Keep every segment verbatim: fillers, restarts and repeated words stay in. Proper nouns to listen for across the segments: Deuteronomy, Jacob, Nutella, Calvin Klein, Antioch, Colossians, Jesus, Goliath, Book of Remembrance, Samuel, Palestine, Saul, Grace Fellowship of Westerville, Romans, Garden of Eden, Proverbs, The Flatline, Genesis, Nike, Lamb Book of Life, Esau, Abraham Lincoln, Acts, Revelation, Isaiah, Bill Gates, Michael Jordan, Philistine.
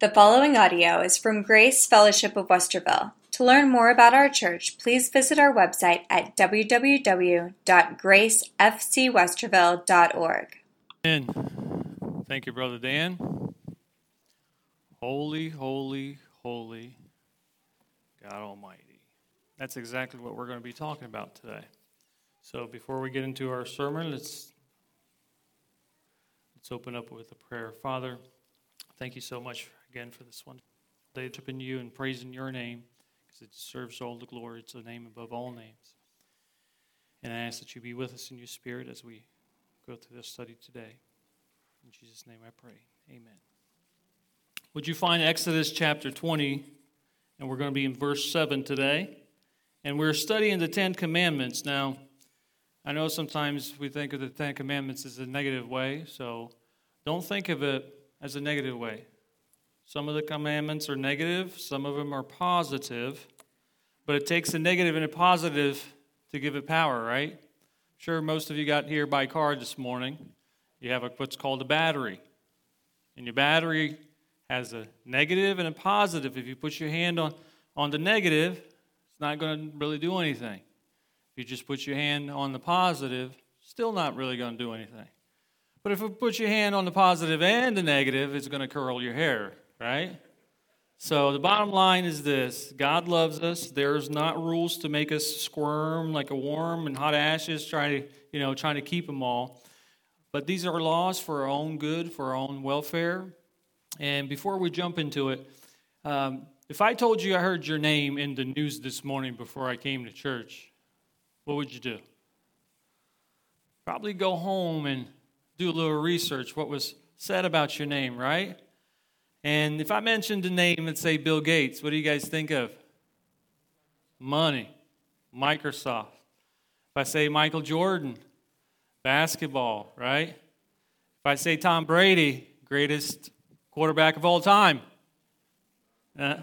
The following audio is from Grace Fellowship of Westerville. To learn more about our church, please visit our website at w w w dot grace f c westerville dot org. Amen. Thank you, Brother Dan. Holy, holy, holy God Almighty. That's exactly what we're going to be talking about today. So before we get into our sermon, let's, let's open up with a prayer. Father, thank you so much again for this wonderful day, worshiping you and praising your name, because it deserves all the glory. It's a name above all names. And I ask that you be with us in your spirit as we go through this study today. In Jesus' name I pray. Amen. Would you find Exodus chapter twenty, and we're going to be in verse seven today. And we're studying the Ten Commandments. Now, I know sometimes we think of the Ten Commandments as a negative way, so don't think of it as a negative way. Some of the commandments are negative, some of them are positive, but it takes a negative and a positive to give it power, right? I'm sure most of you got here by car this morning. You have a, what's called a battery, and your battery has a negative and a positive. If you put your hand on, on the negative, it's not going to really do anything. If you just put your hand on the positive, still not really going to do anything. But if you put your hand on the positive and the negative, it's going to curl your hair, right? So the bottom line is this. God loves us. There's not rules to make us squirm like a worm in hot ashes, trying to, you know, trying to keep them all. But these are laws for our own good, for our own welfare. And before we jump into it, um, if I told you I heard your name in the news this morning before I came to church, what would you do? Probably go home and do a little research, what was said about your name, right? And if I mentioned a name, let's say Bill Gates, what do you guys think of? Money, Microsoft. If I say Michael Jordan, basketball, right? If I say Tom Brady, greatest quarterback of all time. Uh,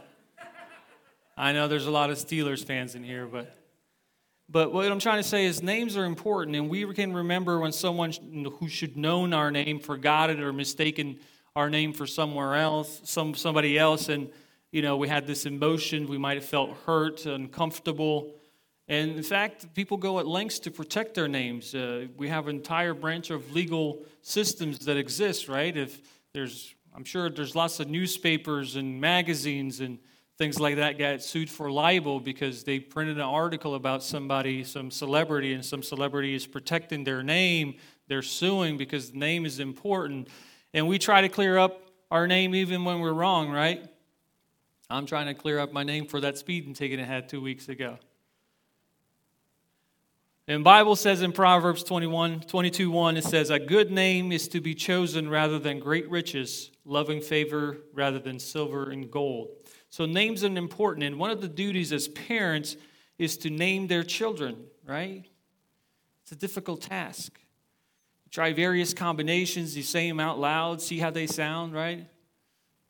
I know there's a lot of Steelers fans in here, but... But what I'm trying to say is names are important, and we can remember when someone who should know our name forgot it or mistaken our name for somewhere else, some somebody else, and you know we had this emotion. We might have felt hurt, uncomfortable, and in fact, people go at lengths to protect their names. Uh, we have an entire branch of legal systems that exist, right? If there's, I'm sure there's lots of newspapers and magazines and things like that got sued for libel because they printed an article about somebody, some celebrity, and some celebrity is protecting their name. They're suing because the name is important. And we try to clear up our name even when we're wrong, right? I'm trying to clear up my name for that speeding ticket I had two weeks ago. And the Bible says in Proverbs twenty-one, twenty-two, one, it says, a good name is to be chosen rather than great riches, loving favor rather than silver and gold. So names are important, and one of the duties as parents is to name their children, right? It's a difficult task. Try various combinations, you say them out loud, see how they sound, right?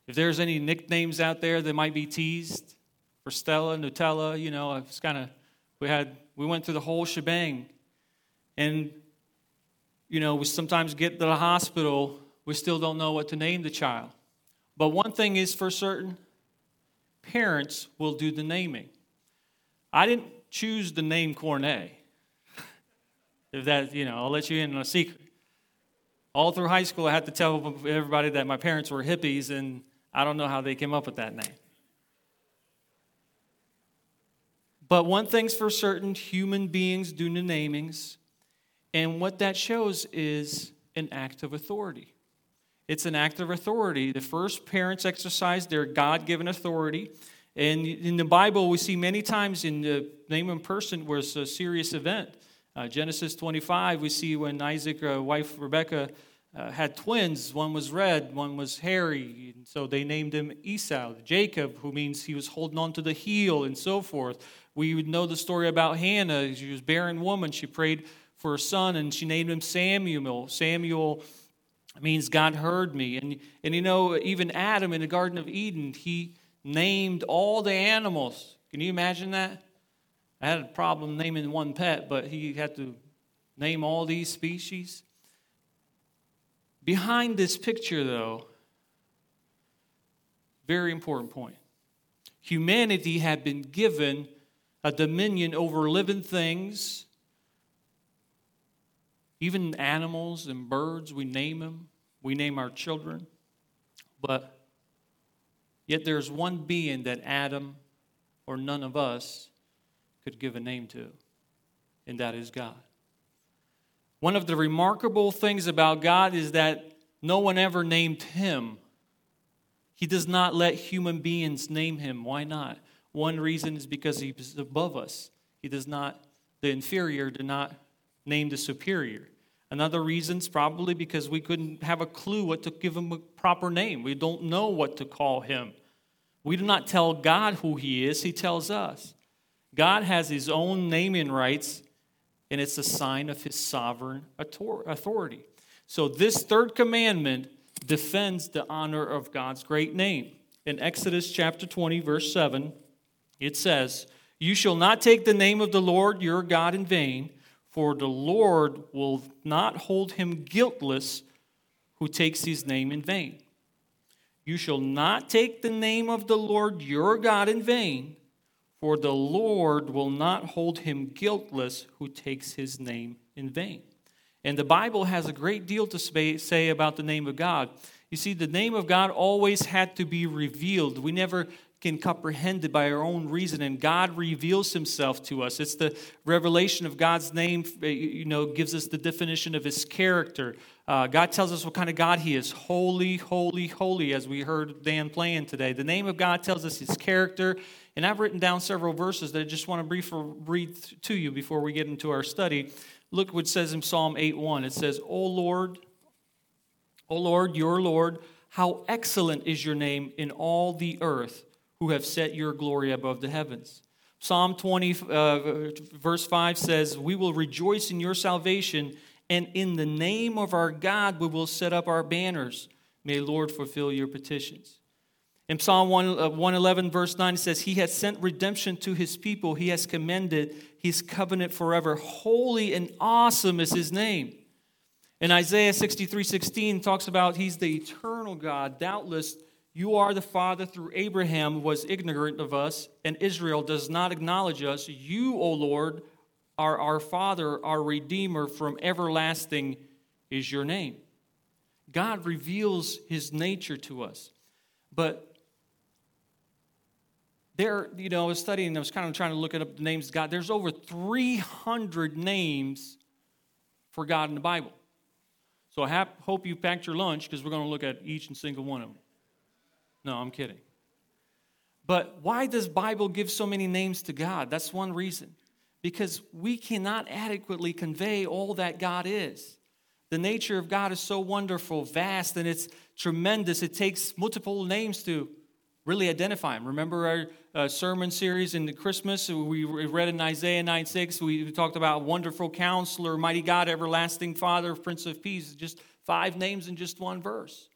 If there's any nicknames out there that might be teased, for Stella, Nutella, you know, it's kind of, we had, we went through the whole shebang. And, you know, we sometimes get to the hospital, we still don't know what to name the child. But one thing is for certain, parents will do the naming. I didn't choose the name Cornet. If that, you know, I'll let you in on a secret. All through high school, I had to tell everybody that my parents were hippies, and I don't know how they came up with that name. But one thing's for certain, human beings do the namings, and what that shows is an act of authority. It's an act of authority. The first parents exercise their God-given authority. And in the Bible, we see many times in the name and person was a serious event. Uh, Genesis twenty-five, we see when Isaac's uh, wife Rebecca uh, had twins. One was red, one was hairy. And so they named him Esau, Jacob, who means he was holding on to the heel and so forth. We would know the story about Hannah. She was a barren woman. She prayed for a son, and she named him Samuel. Samuel means God heard me. And, and you know, even Adam in the Garden of Eden, he named all the animals. Can you imagine that? I had a problem naming one pet, but he had to name all these species. Behind this picture, though, Very important point. Humanity had been given a dominion over living things, even animals and birds. We name them. We name our children. But yet there's one being that Adam or none of us could give a name to, and that is God. One of the remarkable things about God is that no one ever named him. He does not let human beings name him. Why not? One reason is because he's above us. He does not, the inferior did not name the superior. Another reason is probably because we couldn't have a clue what to give him a proper name. We don't know what to call him. We do not tell God who he is. He tells us. God has his own naming rights, and it's a sign of his sovereign authority. So this third commandment defends the honor of God's great name. In Exodus chapter twenty, verse seven, it says, "You shall not take the name of the Lord your God in vain, for the Lord will not hold him guiltless who takes his name in vain." You shall not take the name of the Lord your God in vain, for the Lord will not hold him guiltless who takes his name in vain. And the Bible has a great deal to say about the name of God. You see, the name of God always had to be revealed. We never can comprehend it by our own reason, and God reveals himself to us. It's the revelation of God's name, you know, gives us the definition of his character. Uh, God tells us what kind of God he is. Holy, holy, holy, as we heard Dan playing today. The name of God tells us his character. And I've written down several verses that I just want to read to you before we get into our study. Look what it says in Psalm eight one. It says, O Lord, O Lord, your Lord, how excellent is your name in all the earth, who have set your glory above the heavens. Psalm twenty, uh, verse five says, we will rejoice in your salvation, and in the name of our God we will set up our banners. May Lord fulfill your petitions. In Psalm one eleven, verse nine, it says, he has sent redemption to his people. He has commended his covenant forever. Holy and awesome is his name. And Isaiah sixty-three sixteen talks about he's the eternal God, doubtless you are the Father through Abraham who was ignorant of us, and Israel does not acknowledge us. You, O Lord, are our Father, our Redeemer, from everlasting is your name. God reveals his nature to us. But there, you know, I was studying, I was kind of trying to look up the names of God. There's over three hundred names for God in the Bible. So I have, hope you packed your lunch, because we're going to look at each and single one of them. No, I'm kidding. But why does the Bible give so many names to God? That's one reason. Because we cannot adequately convey all that God is. The nature of God is so wonderful, vast, and it's tremendous. It takes multiple names to really identify him. Remember our uh, sermon series in the Christmas? We read in Isaiah nine six. We talked about wonderful counselor, mighty God, everlasting Father, Prince of Peace. Just five names in just one verse.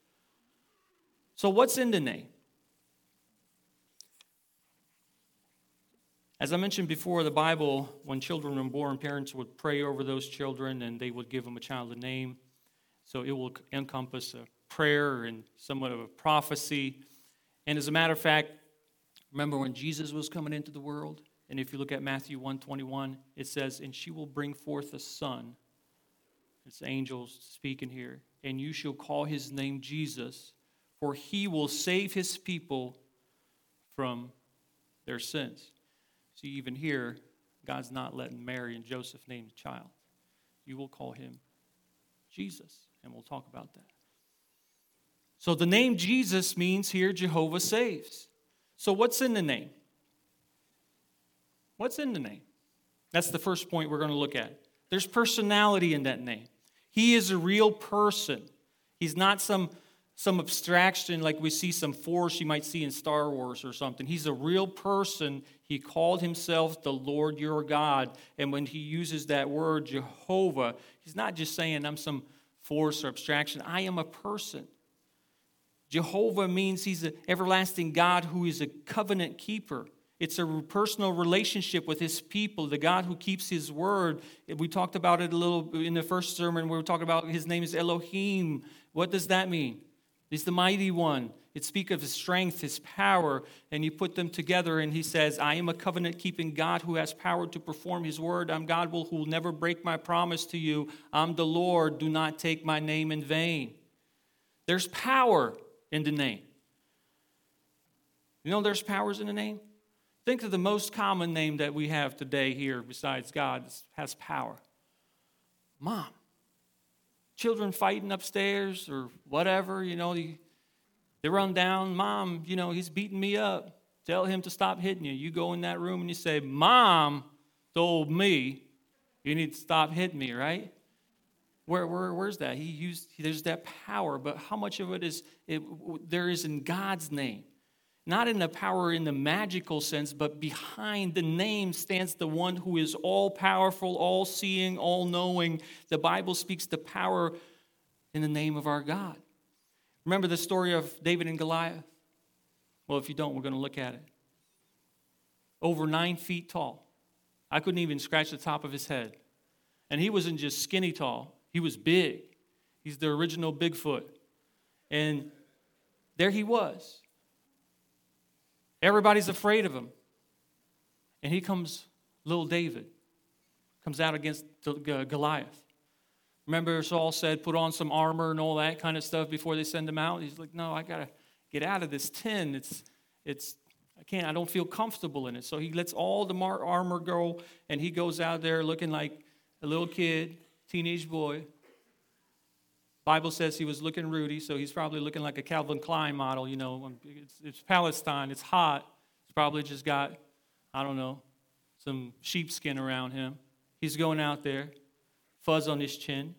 So what's in the name? As I mentioned before, the Bible, when children were born, parents would pray over those children and they would give them a child a name. So it will encompass a prayer and somewhat of a prophecy. And as a matter of fact, remember when Jesus was coming into the world? And if you look at Matthew one twenty-one, it says, and she will bring forth a son. It's angels speaking here. And you shall call his name Jesus, for he will save his people from their sins. See, even here, God's not letting Mary and Joseph name the child. You will call him Jesus, and we'll talk about that. So the name Jesus means here Jehovah saves. So what's in the name? What's in the name? That's the first point we're going to look at. There's personality in that name. He is a real person. He's not some... some abstraction like we see some force you might see in Star Wars or something. He's a real person. He called himself the Lord your God. And when he uses that word Jehovah, he's not just saying I'm some force or abstraction. I am a person. Jehovah means he's an everlasting God who is a covenant keeper. It's a personal relationship with his people, the God who keeps his word. We talked about it a little in the first sermon where we talked about his name is Elohim. What does that mean? He's the mighty one. It speaks of his strength, his power, and you put them together, and he says, I am a covenant-keeping God who has power to perform his word. I'm God who will never break my promise to you. I'm the Lord. Do not take my name in vain. There's power in the name. You know there's powers in the name? Think of the most common name that we have today here besides God has power. Mom. Children fighting upstairs or whatever, you know, they, they run down. Mom, you know, he's beating me up. Tell him to stop hitting you. You go in that room and you say, Mom told me you need to stop hitting me, right? Where, where, where's that? He used, there's that power, but how much of it is, it, there is in God's name. Not in the power in the magical sense, but behind the name stands the one who is all-powerful, all-seeing, all-knowing. The Bible speaks the power in the name of our God. Remember the story of David and Goliath? Well, if you don't, we're going to look at it. Over nine feet tall. I couldn't even scratch the top of his head. And he wasn't just skinny tall. He was big. He's the original Bigfoot. And there he was. Everybody's afraid of him. And he comes, little David, comes out against Goliath. Remember Saul said, put on some armor and all that kind of stuff before they send him out? He's like, no, I got to get out of this tin. It's, it's, I can't, I don't feel comfortable in it. So he lets all the armor go, and he goes out there looking like a little kid, teenage boy. Bible says he was looking ruddy, so he's probably looking like a Calvin Klein model, you know. It's, it's Palestine. It's hot. He's probably just got, I don't know, some sheepskin around him. He's going out there, fuzz on his chin.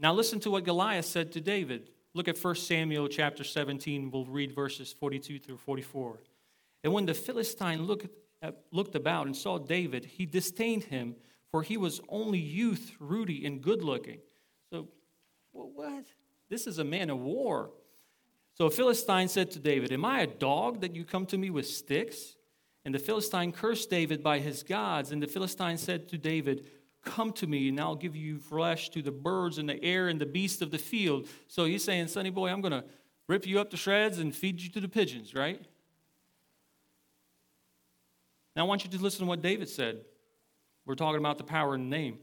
Now listen to what Goliath said to David. Look at First Samuel chapter seventeen. We'll read verses forty-two through forty-four. And when the Philistine looked, looked about and saw David, he disdained him, for he was only youth, ruddy, and good-looking. So, what? This is a man of war. So a Philistine said to David, am I a dog that you come to me with sticks? And the Philistine cursed David by his gods. And the Philistine said to David, come to me, and I'll give you flesh to the birds and the air and the beasts of the field. So he's saying, sonny boy, I'm going to rip you up to shreds and feed you to the pigeons, right? Now I want you to listen to what David said. We're talking about the power in the name.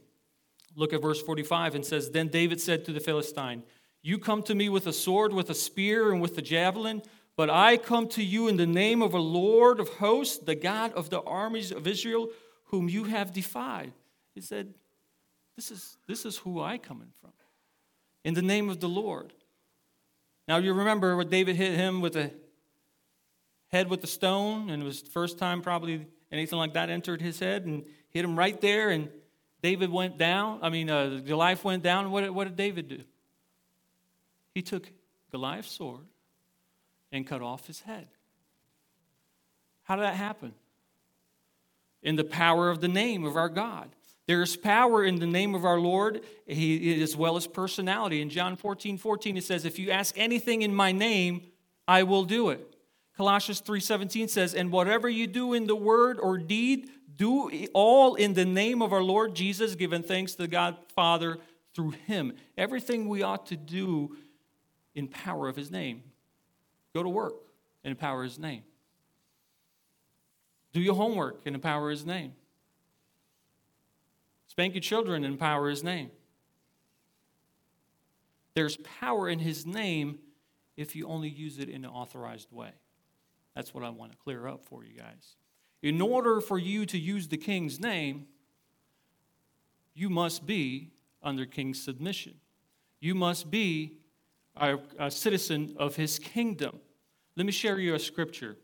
Look at verse forty-five and says, then David said to the Philistine, you come to me with a sword, with a spear, and with a javelin, but I come to you in the name of a Lord of hosts, the God of the armies of Israel, whom you have defied. He said, this is, this is who I come in from, in the name of the Lord. Now you remember when David hit him with a head with a stone, and it was the first time probably anything like that entered his head, and hit him right there, and David went down. I mean, uh, Goliath went down. What did, what did David do? He took Goliath's sword and cut off his head. How did that happen? In the power of the name of our God. There is power in the name of our Lord, he, as well as personality. In John fourteen fourteen, it says, if you ask anything in my name, I will do it. Colossians three seventeen says, and whatever you do in the word or deed, do all in the name of our Lord Jesus, giving thanks to God Father through him. Everything we ought to do in power of his name. Go to work and empower his name. Do your homework and empower his name. Spank your children and empower his name. There's power in his name if you only use it in an authorized way. That's what I want to clear up for you guys. In order for you to use the king's name, you must be under king's submission. You must be a, a citizen of his kingdom. Let me share you a scripture.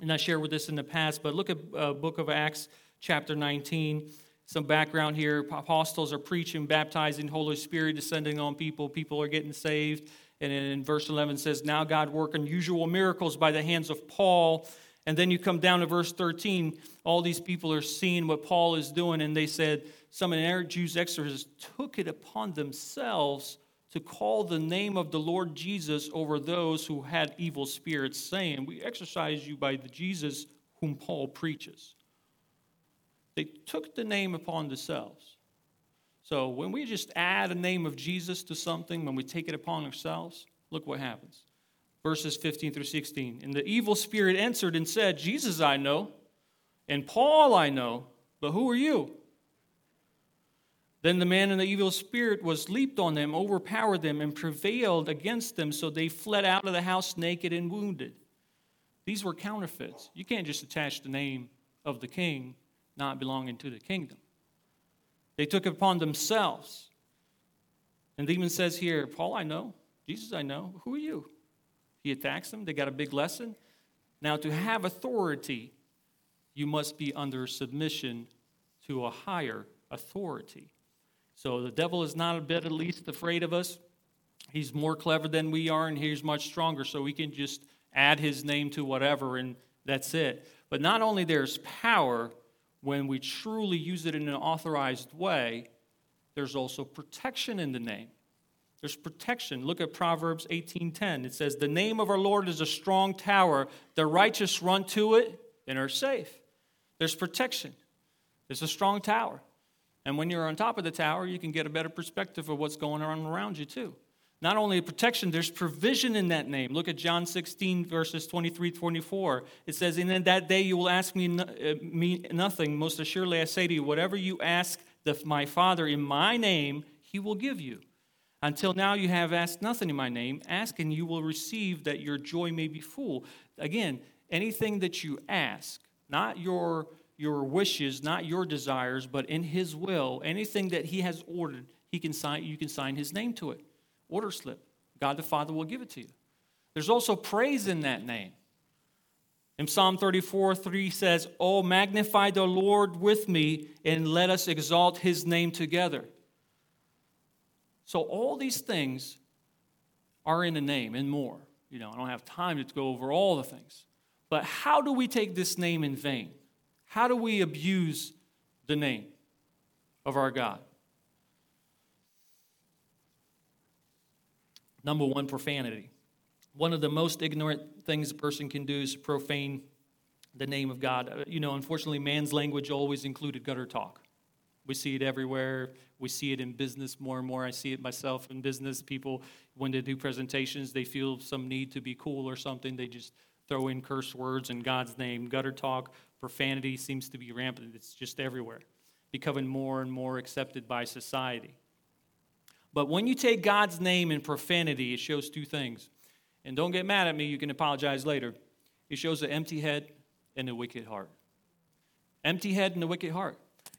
And I shared with this in the past, but look at uh, Book of Acts, chapter nineteen. Some background here. Apostles are preaching, baptizing, Holy Spirit descending on people. People are getting saved. And in verse eleven says, now God worked unusual miracles by the hands of Paul. And then you come down to verse thirteen. All these people are seeing what Paul is doing, and they said, some inerrant Jews exorcists took it upon themselves to call the name of the Lord Jesus over those who had evil spirits, saying, we exorcise you by the Jesus whom Paul preaches. They took the name upon themselves. So when we just add a name of Jesus to something, when we take it upon ourselves, Look what happens. Verses fifteen through sixteen. And the evil spirit answered and said, Jesus I know, and Paul I know, but who are you? Then the man in the evil spirit was leaped on them, overpowered them, and prevailed against them, so they fled out of the house naked and wounded. These were counterfeits. You can't just attach the name of the king not belonging to the kingdom. They took it upon themselves. And the demon says here, Paul I know, Jesus I know, who are you? He attacks them. They got a big lesson. Now to have authority, you must be under submission to a higher authority. So the devil is not a bit at least afraid of us. He's more clever than we are, and he's much stronger, so we can just add his name to whatever, and that's it. But not only there's power when we truly use it in an authorized way, there's also protection in the name. There's protection. Look at Proverbs eighteen ten. It says, the name of our Lord is a strong tower. The righteous run to it and are safe. There's protection. It's a strong tower. And when you're on top of the tower, you can get a better perspective of what's going on around you too. Not only protection, there's provision in that name. Look at John sixteen, verses twenty-three to twenty-four. It says, and in that day you will ask me, no, uh, me nothing. Most assuredly I say to you, whatever you ask the, my Father in my name, he will give you. Until now you have asked nothing in my name. Ask and you will receive that your joy may be full. Again, anything that you ask, not your... your wishes, not your desires, but in his will, anything that he has ordered, he can sign. You can sign his name to it. Order slip. God the Father will give it to you. There's also praise in that name. And Psalm thirty-four three says, oh, magnify the Lord with me, and let us exalt his name together. So all these things are in a name and more. You know, I don't have time to go over all the things. But how do we take this name in vain? How do we abuse the name of our God? Number one, profanity. One of the most ignorant things a person can do is profane the name of God. You know, unfortunately, man's language always included gutter talk. We see it everywhere. We see it in business more and more. I see it myself in business. People, when they do presentations, they feel some need to be cool or something. They just throw in curse words in God's name. Gutter talk, profanity seems to be rampant. It's just everywhere, becoming more and more accepted by society. But when you take God's name in profanity, it shows two things. And don't get mad at me. You can apologize later. It shows an empty head and a wicked heart. Empty head and a wicked heart.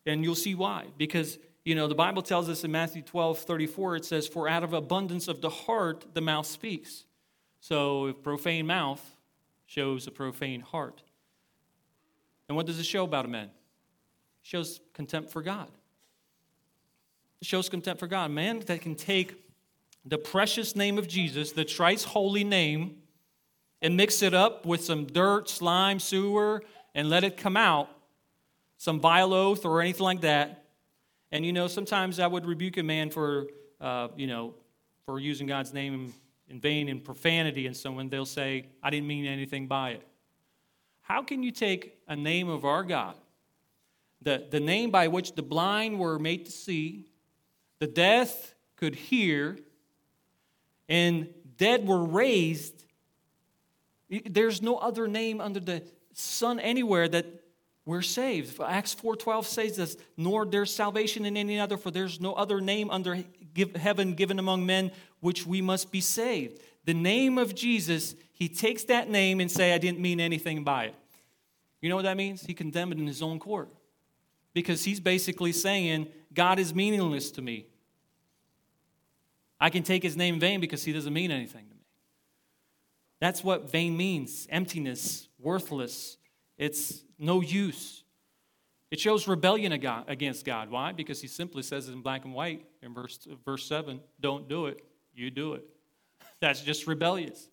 And you'll see why. Because, you know, the Bible tells us in Matthew twelve thirty-four, it says, for out of abundance of the heart, the mouth speaks. So if profane mouth shows a profane heart. And what does it show about a man? It shows contempt for God. It shows contempt for God. A man that can take the precious name of Jesus, the thrice holy name, and mix it up with some dirt, slime, sewer, and let it come out, some vile oath or anything like that. And, you know, sometimes I would rebuke a man for, uh, you know, for using God's name in vain and profanity, and someone, they'll say, I didn't mean anything by it. How can you take a name of our God, the, the name by which the blind were made to see, the deaf could hear, and dead were raised? There's no other name under the sun anywhere that we're saved. Acts four twelve says this, nor there's salvation in any other, for there's no other name under heaven given among men which we must be saved. The name of Jesus, he takes that name and say, I didn't mean anything by it. You know what that means? He condemned it in his own court. Because he's basically saying, God is meaningless to me. I can take his name in vain because he doesn't mean anything to me. That's what vain means. Emptiness, worthless. It's no use. It shows rebellion against God. Why? Because he simply says it in black and white in verse, verse seven. Don't do it. You do it. That's just rebellious.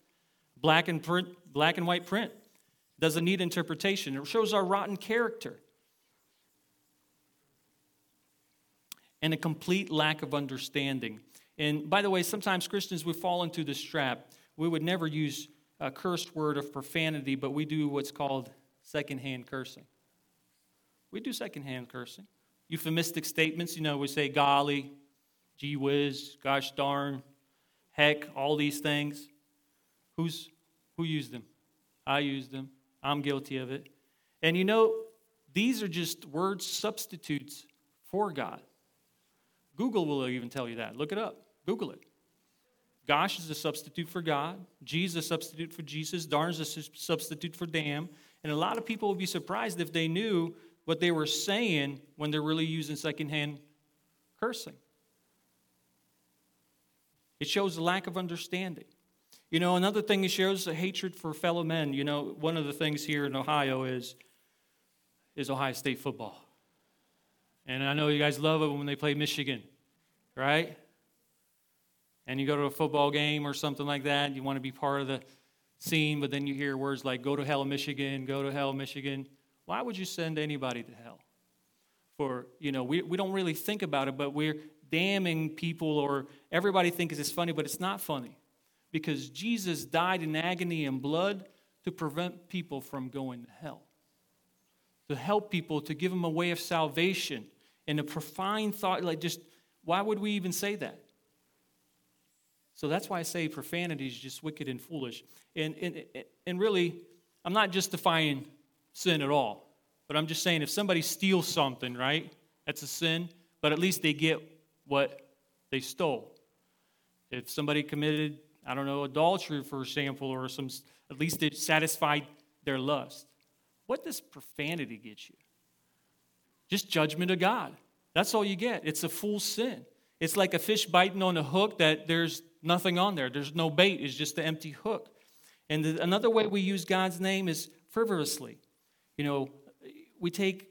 Black and print, black and white print. Doesn't need interpretation. It shows our rotten character. And a complete lack of understanding. And by the way, sometimes Christians, we fall into this trap. We would never use a cursed word of profanity, but we do what's called secondhand cursing. We do secondhand cursing. Euphemistic statements, you know, we say golly, gee whiz, gosh darn, heck, all these things. Who's who used them? I used them. I'm guilty of it. And you know, these are just word substitutes for God. Google will even tell you that. Look it up. Google it. Gosh is a substitute for God. Jesus, substitute for Jesus. Darn is a substitute for damn. And a lot of people would be surprised if they knew what they were saying when they're really using secondhand cursing. It shows a lack of understanding. You know, another thing it shows, a hatred for fellow men. You know, one of the things here in Ohio is, is Ohio State football. And I know you guys love it when they play Michigan, right? And you go to a football game or something like that, and you want to be part of the scene, but then you hear words like, go to hell, Michigan, go to hell, Michigan. Why would you send anybody to hell? For, you know, we, we don't really think about it, but we're damning people, or everybody thinks it's funny, but it's not funny. Because Jesus died in agony and blood to prevent people from going to hell. To help people, to give them a way of salvation. And a profound thought, like just, why would we even say that? So that's why I say profanity is just wicked and foolish. And, and, and really, I'm not justifying sin at all. But I'm just saying if somebody steals something, right, that's a sin, but at least they get what they stole. If somebody committed, I don't know, adultery, for example, or some, at least it satisfied their lust. What does profanity get you? Just judgment of God. That's all you get. It's a full sin. It's like a fish biting on a hook that there's nothing on there. There's no bait. It's just an empty hook. And the, another way we use God's name is frivolously. You know, we take,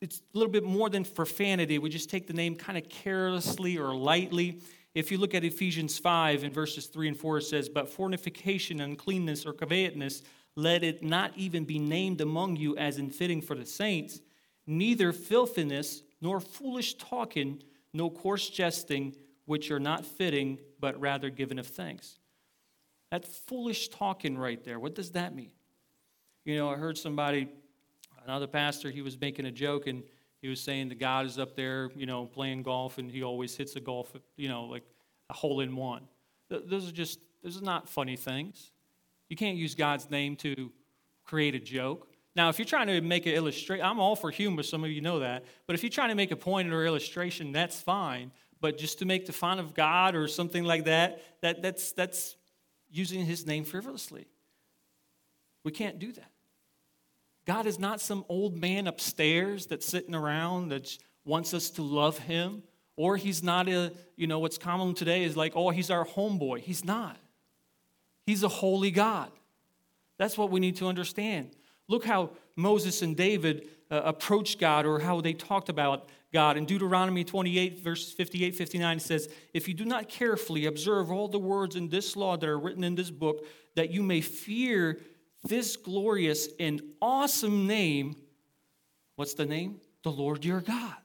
it's a little bit more than profanity. We just take the name kind of carelessly or lightly. If you look at Ephesians five in verses three and four, it says, but fornication, uncleanness, or covetousness, let it not even be named among you as in fitting for the saints, neither filthiness, nor foolish talking, no coarse jesting, which are not fitting, but rather given of thanks. That foolish talking right there, what does that mean? You know, I heard somebody, another pastor, he was making a joke, and he was saying the God is up there, you know, playing golf, and he always hits a golf, you know, like a hole-in-one. Those are just, those are not funny things. You can't use God's name to create a joke. Now, if you're trying to make an illustration, I'm all for humor, some of you know that, but if you're trying to make a point or illustration, that's fine. But just to make the fun of God or something like that, that that's that's using his name frivolously. We can't do that. God is not some old man upstairs that's sitting around that wants us to love him. Or he's not a, you know, what's common today is like, oh, he's our homeboy. He's not. He's a holy God. That's what we need to understand. Look how Moses and David uh, approached God, or how they talked about God. In Deuteronomy twenty-eight, verses fifty-eight, fifty-nine, it says, if you do not carefully observe all the words in this law that are written in this book, that you may fear this glorious and awesome name. What's the name? The Lord your God.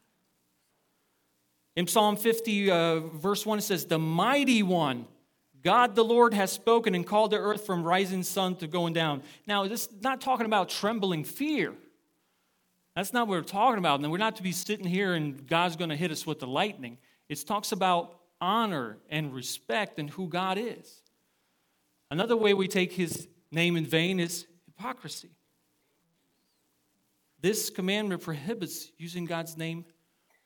In Psalm fifty, uh, verse one, it says, the mighty one, God the Lord, has spoken and called the earth from rising sun to going down. Now, this is not talking about trembling fear. That's not what we're talking about. And we're not to be sitting here and God's going to hit us with the lightning. It talks about honor and respect and who God is. Another way we take his name in vain is hypocrisy. This commandment prohibits using God's name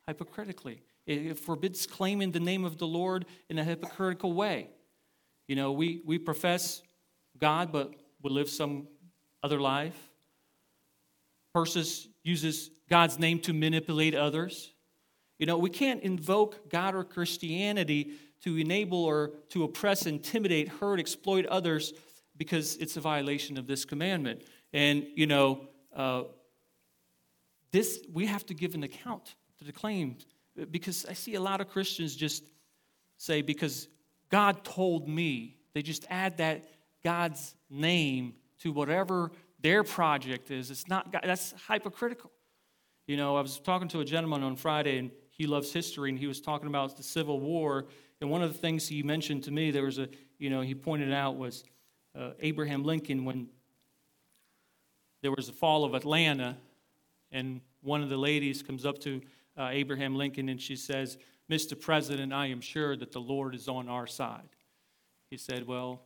hypocritically. It forbids claiming the name of the Lord in a hypocritical way. You know, we, we profess God, but we live some other life. Persis uses God's name to manipulate others. You know, we can't invoke God or Christianity to enable or to oppress, intimidate, hurt, exploit others, because it's a violation of this commandment. And, you know, uh, this we have to give an account to the claim, because I see a lot of Christians just say, because God told me. They just add that God's name to whatever their project is. It's not God. That's hypocritical. You know, I was talking to a gentleman on Friday, and he loves history, and he was talking about the Civil War. And one of the things he mentioned to me, there was a, you know, he pointed out was uh, Abraham Lincoln, when there was the fall of Atlanta, and one of the ladies comes up to uh, Abraham Lincoln, and she says, Mister President, I am sure that the Lord is on our side. He said, well,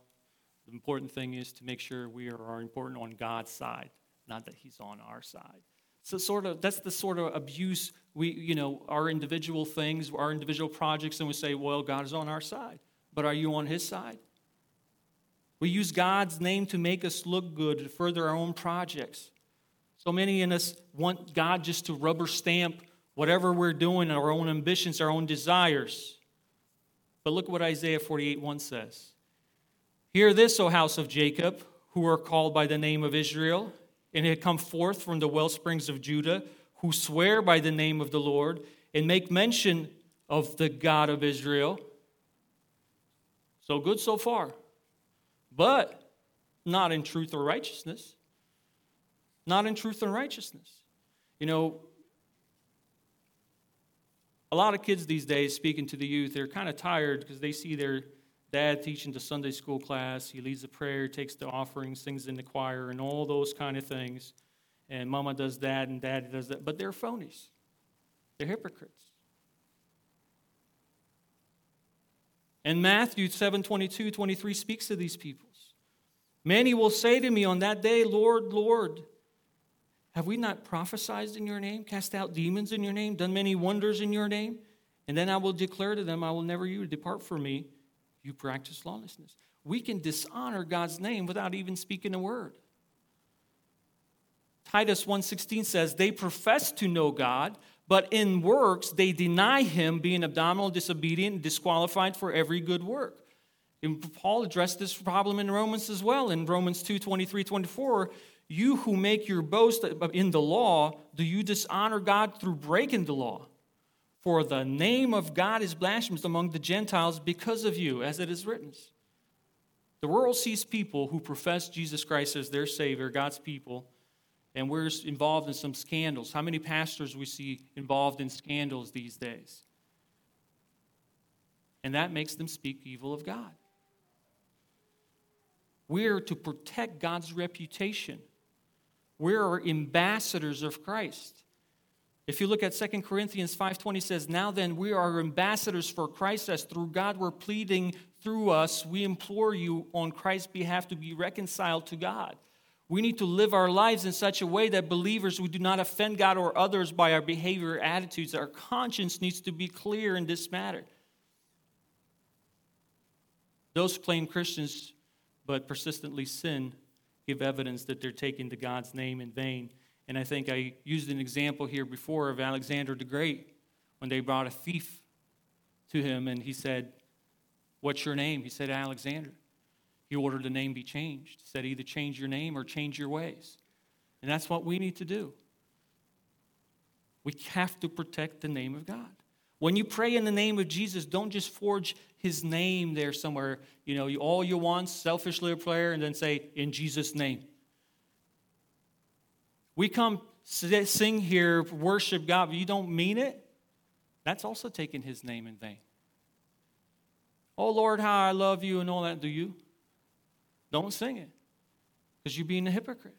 The important thing is to make sure we are important on God's side, not that he's on our side. So sort of that's the sort of abuse we, you know, our individual things, our individual projects, and we say, well, God is on our side. But are you on his side? We use God's name to make us look good, to further our own projects. So many in us want God just to rubber stamp whatever we're doing, our own ambitions, our own desires. But look what Isaiah forty-eight one says. Hear this, O house of Jacob, who are called by the name of Israel, and had come forth from the wellsprings of Judah, who swear by the name of the Lord, and make mention of the God of Israel. So good so far, but not in truth or righteousness. Not in truth and righteousness. You know, a lot of kids these days, speaking to the youth, they're kind of tired because they see their dad teaching the Sunday school class. He leads the prayer, takes the offerings, sings in the choir, and all those kind of things. And mama does that, and daddy does that. But they're phonies. They're hypocrites. And Matthew seven twenty-two, twenty-three speaks to these people. Many will say to me on that day, Lord, Lord, have we not prophesied in your name, cast out demons in your name, done many wonders in your name? And then I will declare to them, I will never you depart from me. You practice lawlessness. We can dishonor God's name without even speaking a word. Titus one sixteen says, they profess to know God, but in works they deny him, being abdominal, disobedient, and disqualified for every good work. And Paul addressed this problem in Romans as well. In Romans two, twenty-three, twenty-four, you who make your boast in the law, do you dishonor God through breaking the law? For the name of God is blasphemed among the Gentiles because of you, as it is written. The world sees people who profess Jesus Christ as their Savior, God's people, and we're involved in some scandals. How many pastors we see involved in scandals these days? And that makes them speak evil of God. We're to protect God's reputation. We're ambassadors of Christ. If you look at Second Corinthians five twenty, says, now then, we are ambassadors for Christ, as through God we're pleading through us. We implore you on Christ's behalf to be reconciled to God. We need to live our lives in such a way that believers, we do not offend God or others by our behavior or attitudes. Our conscience needs to be clear in this matter. Those who claim Christians but persistently sin give evidence that they're taking to God's name in vain. And I think I used an example here before of Alexander the Great when they brought a thief to him and he said, what's your name? He said, Alexander. He ordered the name be changed. He said, either change your name or change your ways. And that's what we need to do. We have to protect the name of God. When you pray in the name of Jesus, don't just forge his name there somewhere. You know, all you want, selfishly a prayer, and then say, in Jesus' name. We come sing here, worship God, but you don't mean it? That's also taking his name in vain. Oh, Lord, how I love you and all that. Do you? Don't sing it because you're being a hypocrite.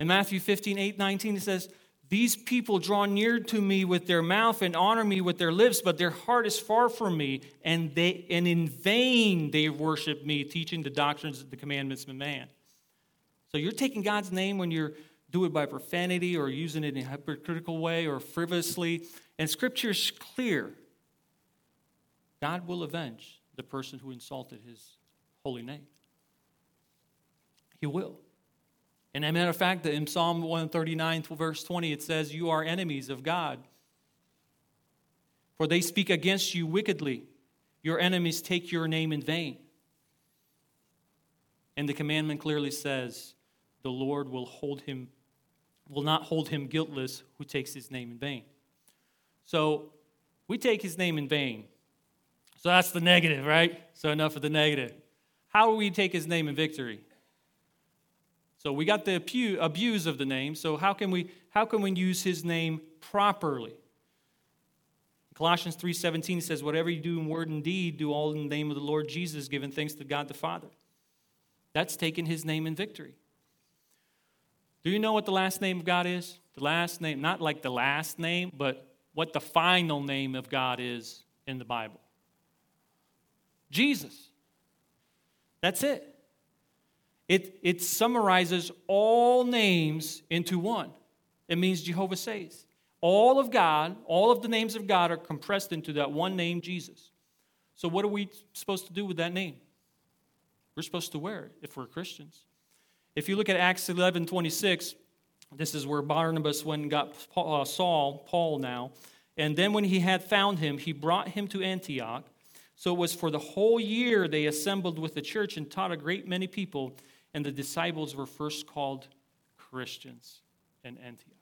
In Matthew fifteen, eight, nineteen, it says, these people draw near to me with their mouth and honor me with their lips, but their heart is far from me, and they and in vain they worship me, teaching the doctrines of the commandments of man. So you're taking God's name when you're doing it by profanity or using it in a hypocritical way or frivolously. And Scripture's clear. God will avenge the person who insulted his holy name. He will. And as a matter of fact, in Psalm one thirty-nine, verse twenty, it says, you are enemies of God. For they speak against you wickedly. Your enemies take your name in vain. And the commandment clearly says, the Lord will hold him, will not hold him guiltless who takes his name in vain. So we take his name in vain. So that's the negative, right? So enough of the negative. How do we take his name in victory? So we got the abuse of the name, so how can we how can we use his name properly? Colossians three seventeen says, whatever you do in word and deed, do all in the name of the Lord Jesus, giving thanks to God the Father. That's taking his name in victory. Do you know what the last name of God is? The last name, not like the last name, but what the final name of God is in the Bible. Jesus. That's it. It, it summarizes all names into one. It means Jehovah says. All of God, all of the names of God are compressed into that one name, Jesus. So what are we supposed to do with that name? We're supposed to wear it if we're Christians. If you look at Acts eleven twenty-six, this is where Barnabas went and got Paul, uh, Saul, Paul now. And then when he had found him, he brought him to Antioch. So it was for the whole year they assembled with the church and taught a great many people. And the disciples were first called Christians in Antioch.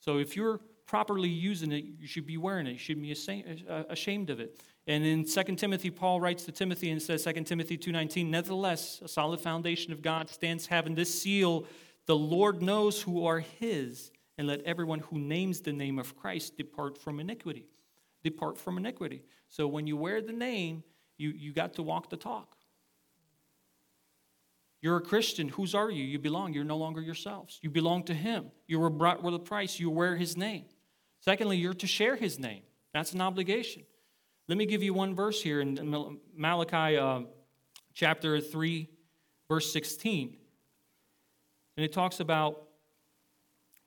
So if you're properly using it, you should be wearing it. You shouldn't be ashamed of it. And in Second Timothy, Paul writes to Timothy and says, Second Timothy two nineteen, nevertheless, a solid foundation of God stands having this seal, the Lord knows who are his, and let everyone who names the name of Christ depart from iniquity. Depart from iniquity. So when you wear the name, you, you got to walk the talk. You're a Christian. Whose are you? You belong. You're no longer yourselves. You belong to him. You were bought with a price. You wear his name. Secondly, you're to share his name. That's an obligation. Let me give you one verse here in Malachi uh, chapter three, verse sixteen. And it talks about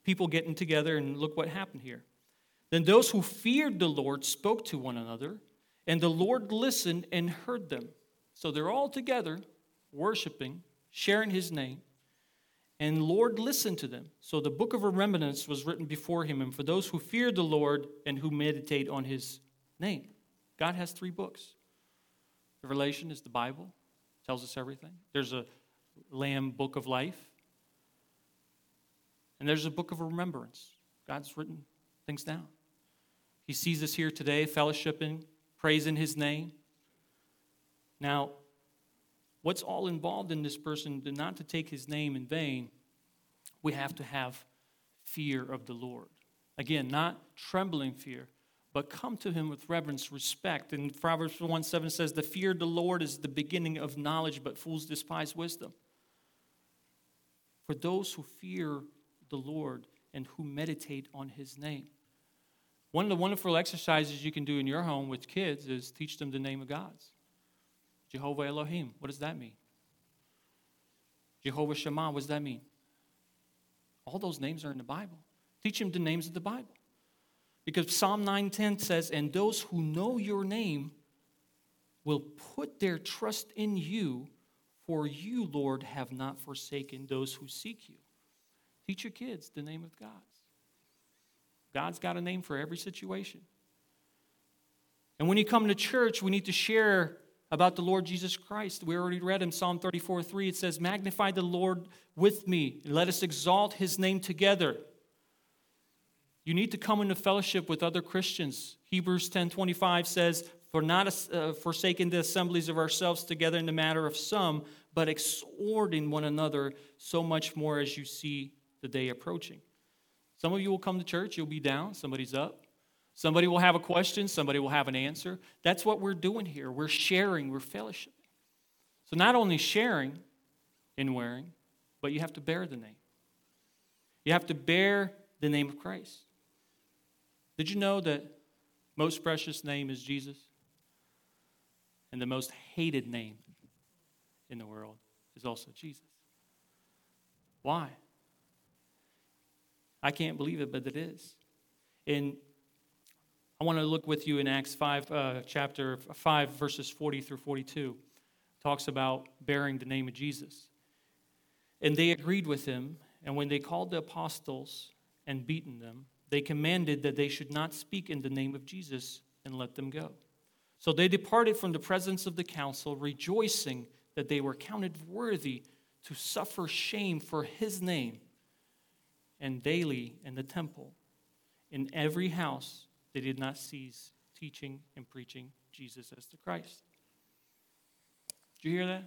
people getting together, and look what happened here. Then those who feared the Lord spoke to one another, and the Lord listened and heard them. So they're all together, worshiping, sharing his name, and Lord listened to them. So the Book of Remembrance was written before him, and for those who fear the Lord and who meditate on his name. God has three books. Revelation is the Bible, tells us everything. There's a Lamb Book of Life, and there's a Book of Remembrance. God's written things down. He sees us here today, fellowshipping, praising his name. Now, what's all involved in this person, not to take his name in vain, we have to have fear of the Lord. Again, not trembling fear, but come to him with reverence, respect. And Proverbs one seven says, the fear of the Lord is the beginning of knowledge, but fools despise wisdom. For those who fear the Lord and who meditate on his name. One of the wonderful exercises you can do in your home with kids is teach them the name of God's. Jehovah Elohim, what does that mean? Jehovah Shammah, what does that mean? All those names are in the Bible. Teach him the names of the Bible. Because Psalm nine ten says, and those who know your name will put their trust in you, for you, Lord, have not forsaken those who seek you. Teach your kids the name of God. God's got a name for every situation. And when you come to church, we need to share about the Lord Jesus Christ. We already read in Psalm thirty-four three, it says, magnify the Lord with me, and let us exalt his name together. You need to come into fellowship with other Christians. Hebrews ten twenty-five says, for not uh, forsaking the assemblies of ourselves together in the matter of some, but exhorting one another, so much more as you see the day approaching. Some of you will come to church, you'll be down, somebody's up. Somebody will have a question. Somebody will have an answer. That's what we're doing here. We're sharing. We're fellowshipping. So not only sharing and wearing, but you have to bear the name. You have to bear the name of Christ. Did you know that most precious name is Jesus? And the most hated name in the world is also Jesus. Why? I can't believe it, but it is. In I want to look with you in Acts five, uh, chapter five, verses forty through forty-two. It talks about bearing the name of Jesus. And they agreed with him, and when they called the apostles and beaten them, they commanded that they should not speak in the name of Jesus and let them go. So they departed from the presence of the council, rejoicing that they were counted worthy to suffer shame for his name. And daily in the temple, in every house, they did not cease teaching and preaching Jesus as the Christ. Did you hear that?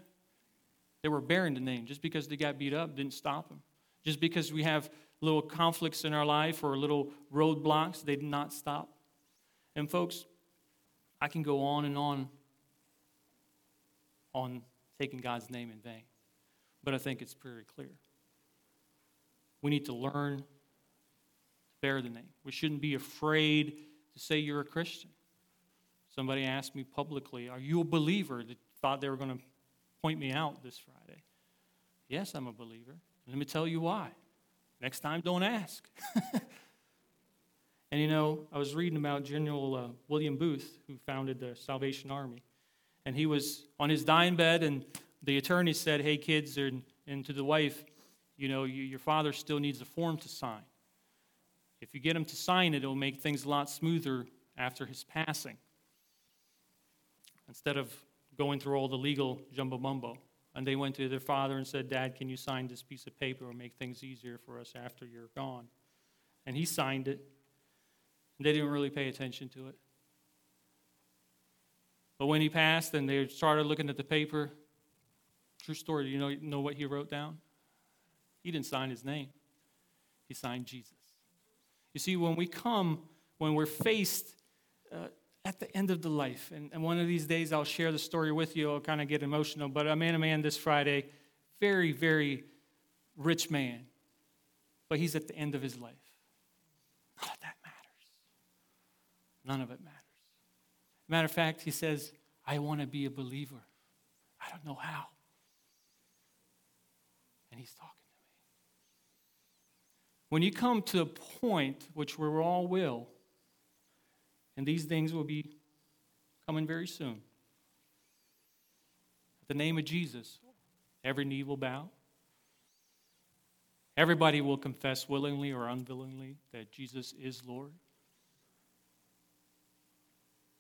They were bearing the name. Just because they got beat up didn't stop them. Just because we have little conflicts in our life or little roadblocks, they did not stop. And folks, I can go on and on on taking God's name in vain. But I think it's pretty clear. We need to learn to bear the name. We shouldn't be afraid to say you're a Christian. Somebody asked me publicly, are you a believer? They thought they were going to point me out this Friday. Yes, I'm a believer. Let me tell you why. Next time, don't ask. And, you know, I was reading about General uh, William Booth, who founded the Salvation Army. And he was on his dying bed, and the attorney said, hey, kids, and, and to the wife, you know, you, your father still needs a form to sign. If you get him to sign it, it'll make things a lot smoother after his passing, instead of going through all the legal jumbo-mumbo. And they went to their father and said, Dad, can you sign this piece of paper and make things easier for us after you're gone? And he signed it. They didn't really pay attention to it. But when he passed and they started looking at the paper, true story, do you know, you know what he wrote down? He didn't sign his name. He signed Jesus. You see, when we come, when we're faced uh, at the end of the life, and, and one of these days I'll share the story with you, I'll kind of get emotional, but a man, a man this Friday, very, very rich man, but he's at the end of his life. Not that that matters. None of it matters. Matter of fact, he says, I want to be a believer. I don't know how. And he's talking to me. When you come to a point, which we all will, and these things will be coming very soon, at the name of Jesus, every knee will bow. Everybody will confess willingly or unwillingly that Jesus is Lord.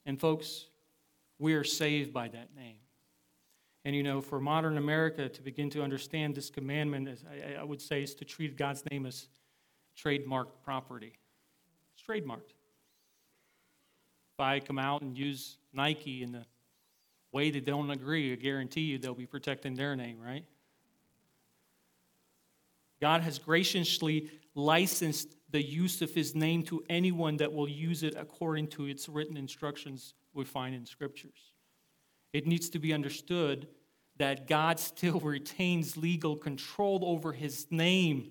And folks, we are saved by that name. And you know, for modern America to begin to understand this commandment, is, I, I would say, is to treat God's name as trademarked property. It's trademarked. If I come out and use Nike in the way they don't agree, I guarantee you they'll be protecting their name, right? God has graciously licensed the use of his name to anyone that will use it according to its written instructions we find in scriptures. It needs to be understood that God still retains legal control over his name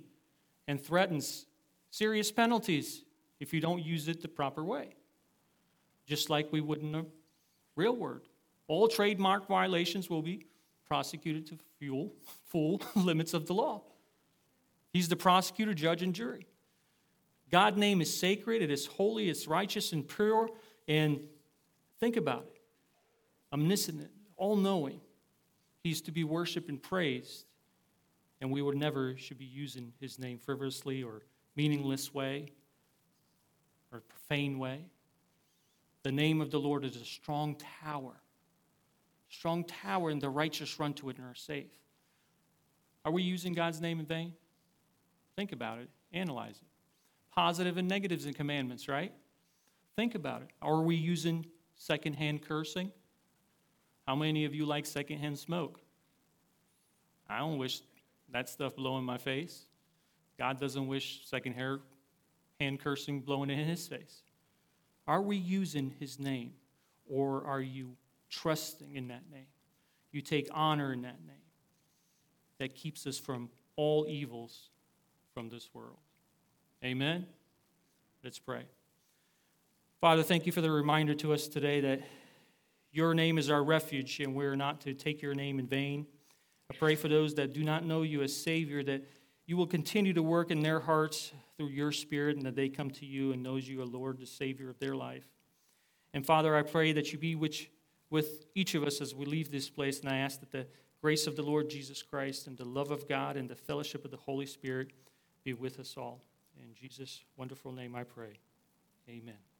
and threatens serious penalties if you don't use it the proper way, just like we would in a real word. All trademark violations will be prosecuted to full, full limits of the law. He's the prosecutor, judge, and jury. God's name is sacred, it is holy, it's righteous and pure, and think about it. Omniscient, all-knowing. He's to be worshipped and praised, and we would never should be using his name frivolously or meaningless way or profane way. The name of the Lord is a strong tower. Strong tower, and the righteous run to it and are safe. Are we using God's name in vain? Think about it. Analyze it. Positive and negatives and commandments, right? Think about it. Are we using secondhand cursing? How many of you like secondhand smoke? I don't wish that stuff blowing my face. God doesn't wish secondhand cursing blowing in his face. Are we using his name, or are you trusting in that name? You take honor in that name. That keeps us from all evils from this world. Amen? Let's pray. Father, thank you for the reminder to us today that your name is our refuge and we're not to take your name in vain. I pray for those that do not know you as Savior, that you will continue to work in their hearts through your Spirit and that they come to you and knows you, O Lord, the Savior of their life. And Father, I pray that you be with each of us as we leave this place, and I ask that the grace of the Lord Jesus Christ and the love of God and the fellowship of the Holy Spirit be with us all. In Jesus' wonderful name I pray. Amen.